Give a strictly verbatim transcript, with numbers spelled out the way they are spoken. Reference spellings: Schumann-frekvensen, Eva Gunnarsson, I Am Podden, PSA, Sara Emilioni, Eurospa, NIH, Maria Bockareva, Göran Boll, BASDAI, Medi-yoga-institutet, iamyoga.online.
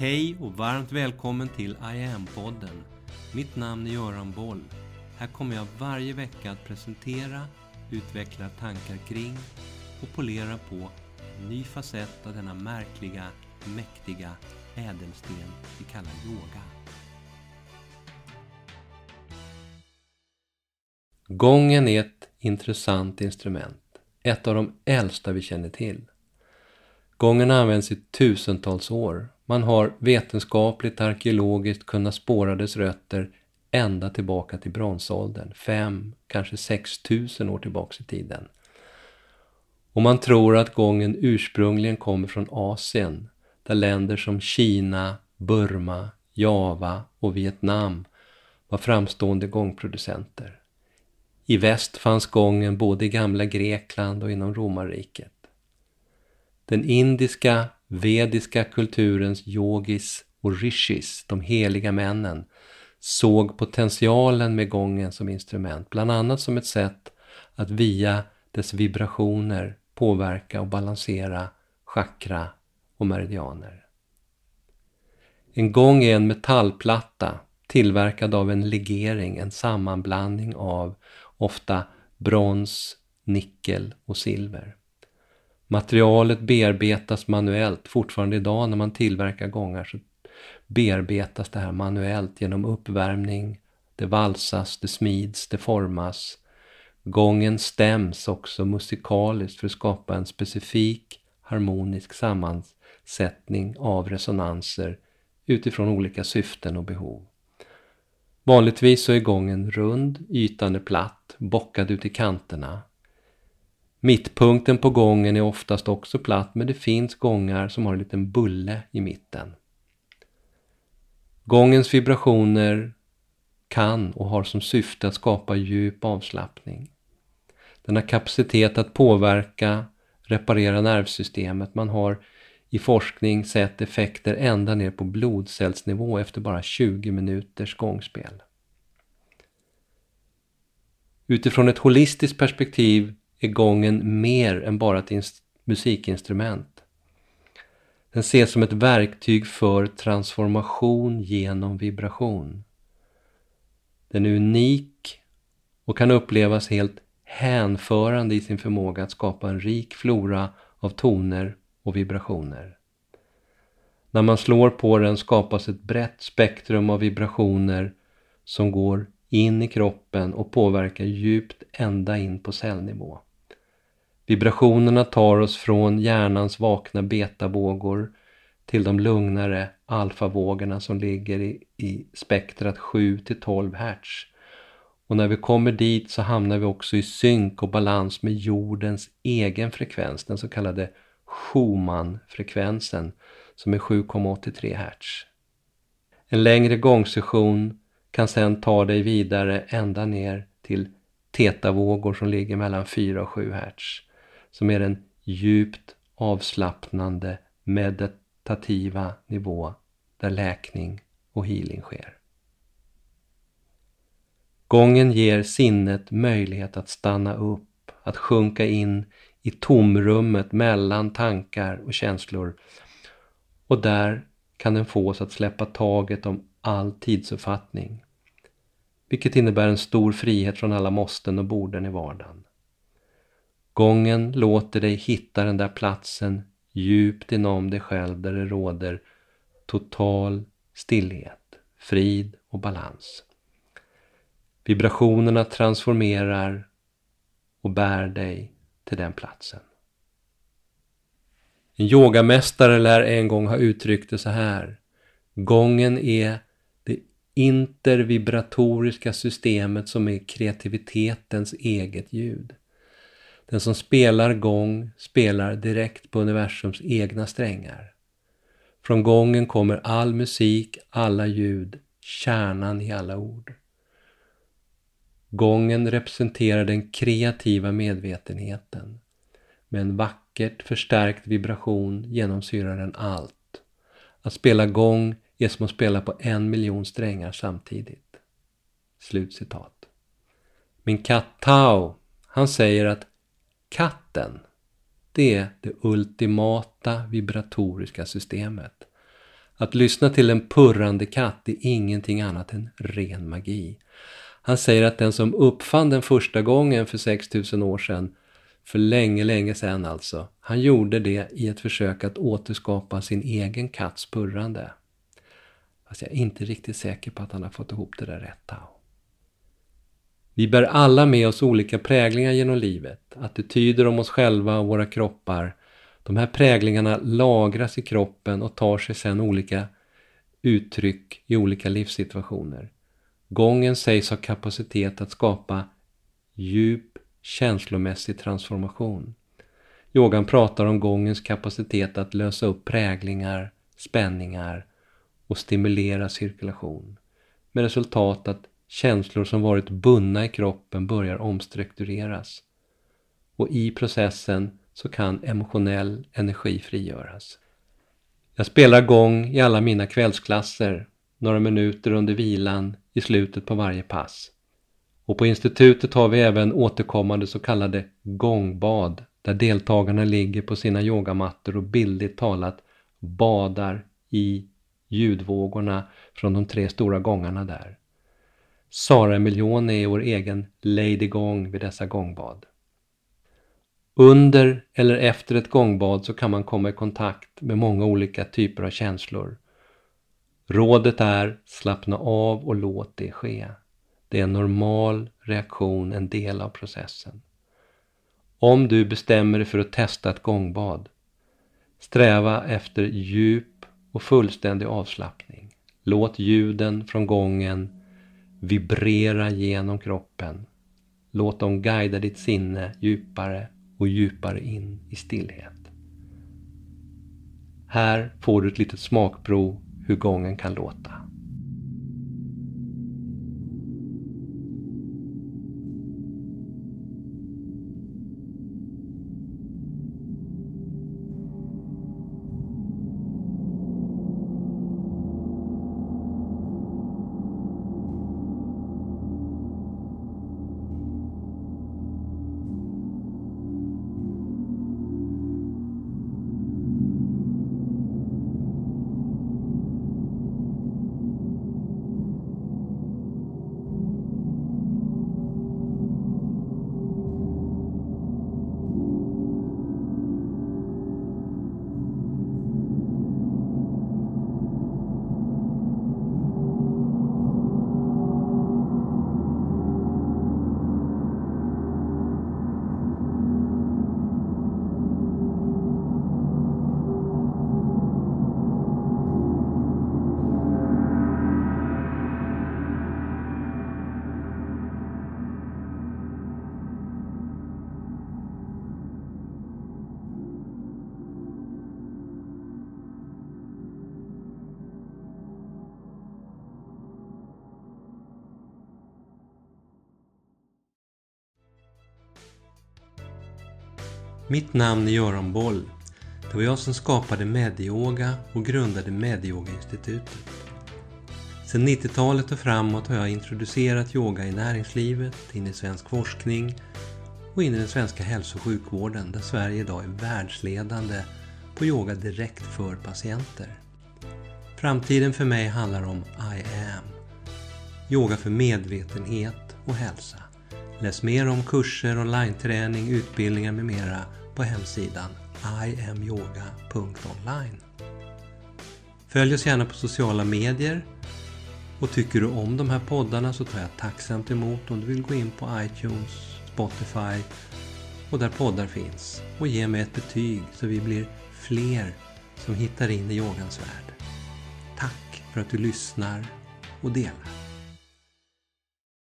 Hej och varmt välkommen till I Am Podden. Mitt namn är Göran Boll. Här kommer jag varje vecka att presentera, utveckla tankar kring och polera på en ny facett av denna märkliga, mäktiga ädelsten vi kallar yoga. Gången är ett intressant instrument, ett av de äldsta vi känner till. Gången används i tusentals år. Man har vetenskapligt arkeologiskt kunnat spåra dess rötter ända tillbaka till bronsåldern, fem, kanske sex tusen år tillbaka i tiden. Och man tror att gången ursprungligen kommer från Asien, där länder som Kina, Burma, Java och Vietnam var framstående gångproducenter. I väst fanns gången både i gamla Grekland och inom romarriket. Den indiska, vediska kulturens yogis och rishis, de heliga männen, såg potentialen med gången som instrument, bland annat som ett sätt att via dess vibrationer påverka och balansera chakra och meridianer. En gång är en metallplatta tillverkad av en legering, en sammanblandning av ofta brons, nickel och silver. Materialet bearbetas manuellt. Fortfarande idag när man tillverkar gångar så bearbetas det här manuellt genom uppvärmning. Det valsas, det smids, det formas. Gången stäms också musikaliskt för att skapa en specifik harmonisk sammansättning av resonanser utifrån olika syften och behov. Vanligtvis så är gången rund, ytan är platt, bockad ut i kanterna. Mittpunkten på gången är oftast också platt, men det finns gångar som har en liten bulle i mitten. Gångens vibrationer kan och har som syfte att skapa djup avslappning. Den har kapacitet att påverka, reparera nervsystemet. Man har i forskning sett effekter ända ner på blodcellsnivå efter bara tjugo minuters gångspel. Utifrån ett holistiskt perspektiv är gången mer än bara ett inst- musikinstrument. Den ses som ett verktyg för transformation genom vibration. Den är unik och kan upplevas helt hänförande i sin förmåga att skapa en rik flora av toner och vibrationer. När man slår på den skapas ett brett spektrum av vibrationer som går in i kroppen och påverkar djupt ända in på cellnivå. Vibrationerna tar oss från hjärnans vakna betavågor till de lugnare alfavågorna som ligger i, i spektrat sju till tolv hertz. Och när vi kommer dit så hamnar vi också i synk och balans med jordens egen frekvens, den så kallade Schumann-frekvensen, som är sju komma åttiotre hertz. En längre gångsession kan sedan ta dig vidare ända ner till tetavågor som ligger mellan fyra och sju hertz, som är den djupt avslappnande meditativa nivå där läkning och healing sker. Gången ger sinnet möjlighet att stanna upp, att sjunka in i tomrummet mellan tankar och känslor, och där kan den få oss att släppa taget om all tidsuppfattning, vilket innebär en stor frihet från alla måsten och borden i vardagen. Gången låter dig hitta den där platsen djupt inom dig själv där det råder total stillhet, frid och balans. Vibrationerna transformerar och bär dig till den platsen. En yogamästare lär en gång ha uttryckt det så här: gången är det intervibratoriska systemet som är kreativitetens eget ljud. Den som spelar gång spelar direkt på universums egna strängar. Från gången kommer all musik, alla ljud, kärnan i alla ord. Gången representerar den kreativa medvetenheten. Med en vackert förstärkt vibration genomsyrar den allt. Att spela gång är som att spela på en miljon strängar samtidigt. Slutcitat. Min katt Tao, han säger att katten, det är det ultimata vibratoriska systemet. Att lyssna till en purrande katt är ingenting annat än ren magi. Han säger att den som uppfann den första gången för sex tusen år sedan, för länge länge sedan alltså, han gjorde det i ett försök att återskapa sin egen katts purrande. Fast jag är inte riktigt säker på att han har fått ihop det där rätta. Vi bär alla med oss olika präglingar genom livet, attityder om oss själva och våra kroppar. De här präglingarna lagras i kroppen och tar sig sedan olika uttryck i olika livssituationer. Gången sägs ha kapacitet att skapa djup känslomässig transformation. Yogan pratar om gångens kapacitet att lösa upp präglingar, spänningar och stimulera cirkulation. Med resultat att känslor som varit bundna i kroppen börjar omstruktureras. Och i processen så kan emotionell energi frigöras. Jag spelar gång i alla mina kvällsklasser, några minuter under vilan i slutet på varje pass. Och på institutet har vi även återkommande så kallade gångbad, där deltagarna ligger på sina yogamattor och bildligt talat badar i ljudvågorna från de tre stora gångarna där. Sara Emilioni är vår egen Lady Gong vid dessa gångbad. Under eller efter ett gångbad så kan man komma i kontakt med många olika typer av känslor. Rådet är slappna av och låt det ske. Det är en normal reaktion, en del av processen. Om du bestämmer dig för att testa ett gångbad, sträva efter djup och fullständig avslappning. Låt ljuden från gången vibrera genom kroppen. Låt dem guida ditt sinne djupare och djupare in i stillhet. Här får du ett litet smakprov hur gången kan låta. Mitt namn är Göran Boll. Det var jag som skapade Medi-yoga och grundade Medi-yoga-institutet. Sedan nittiotalet och framåt har jag introducerat yoga i näringslivet, in i svensk forskning och in i den svenska hälso- och sjukvården, där Sverige idag är världsledande på yoga direkt för patienter. Framtiden för mig handlar om I Am. Yoga för medvetenhet och hälsa. Läs mer om kurser, online-träning, utbildningar med mera på hemsidan i am yoga punkt online. Följ oss gärna på sociala medier, och tycker du om de här poddarna så tar jag tacksamt emot om du vill gå in på iTunes, Spotify och där poddar finns och ge mig ett betyg så vi blir fler som hittar in i yogans värld. Tack för att du lyssnar och delar.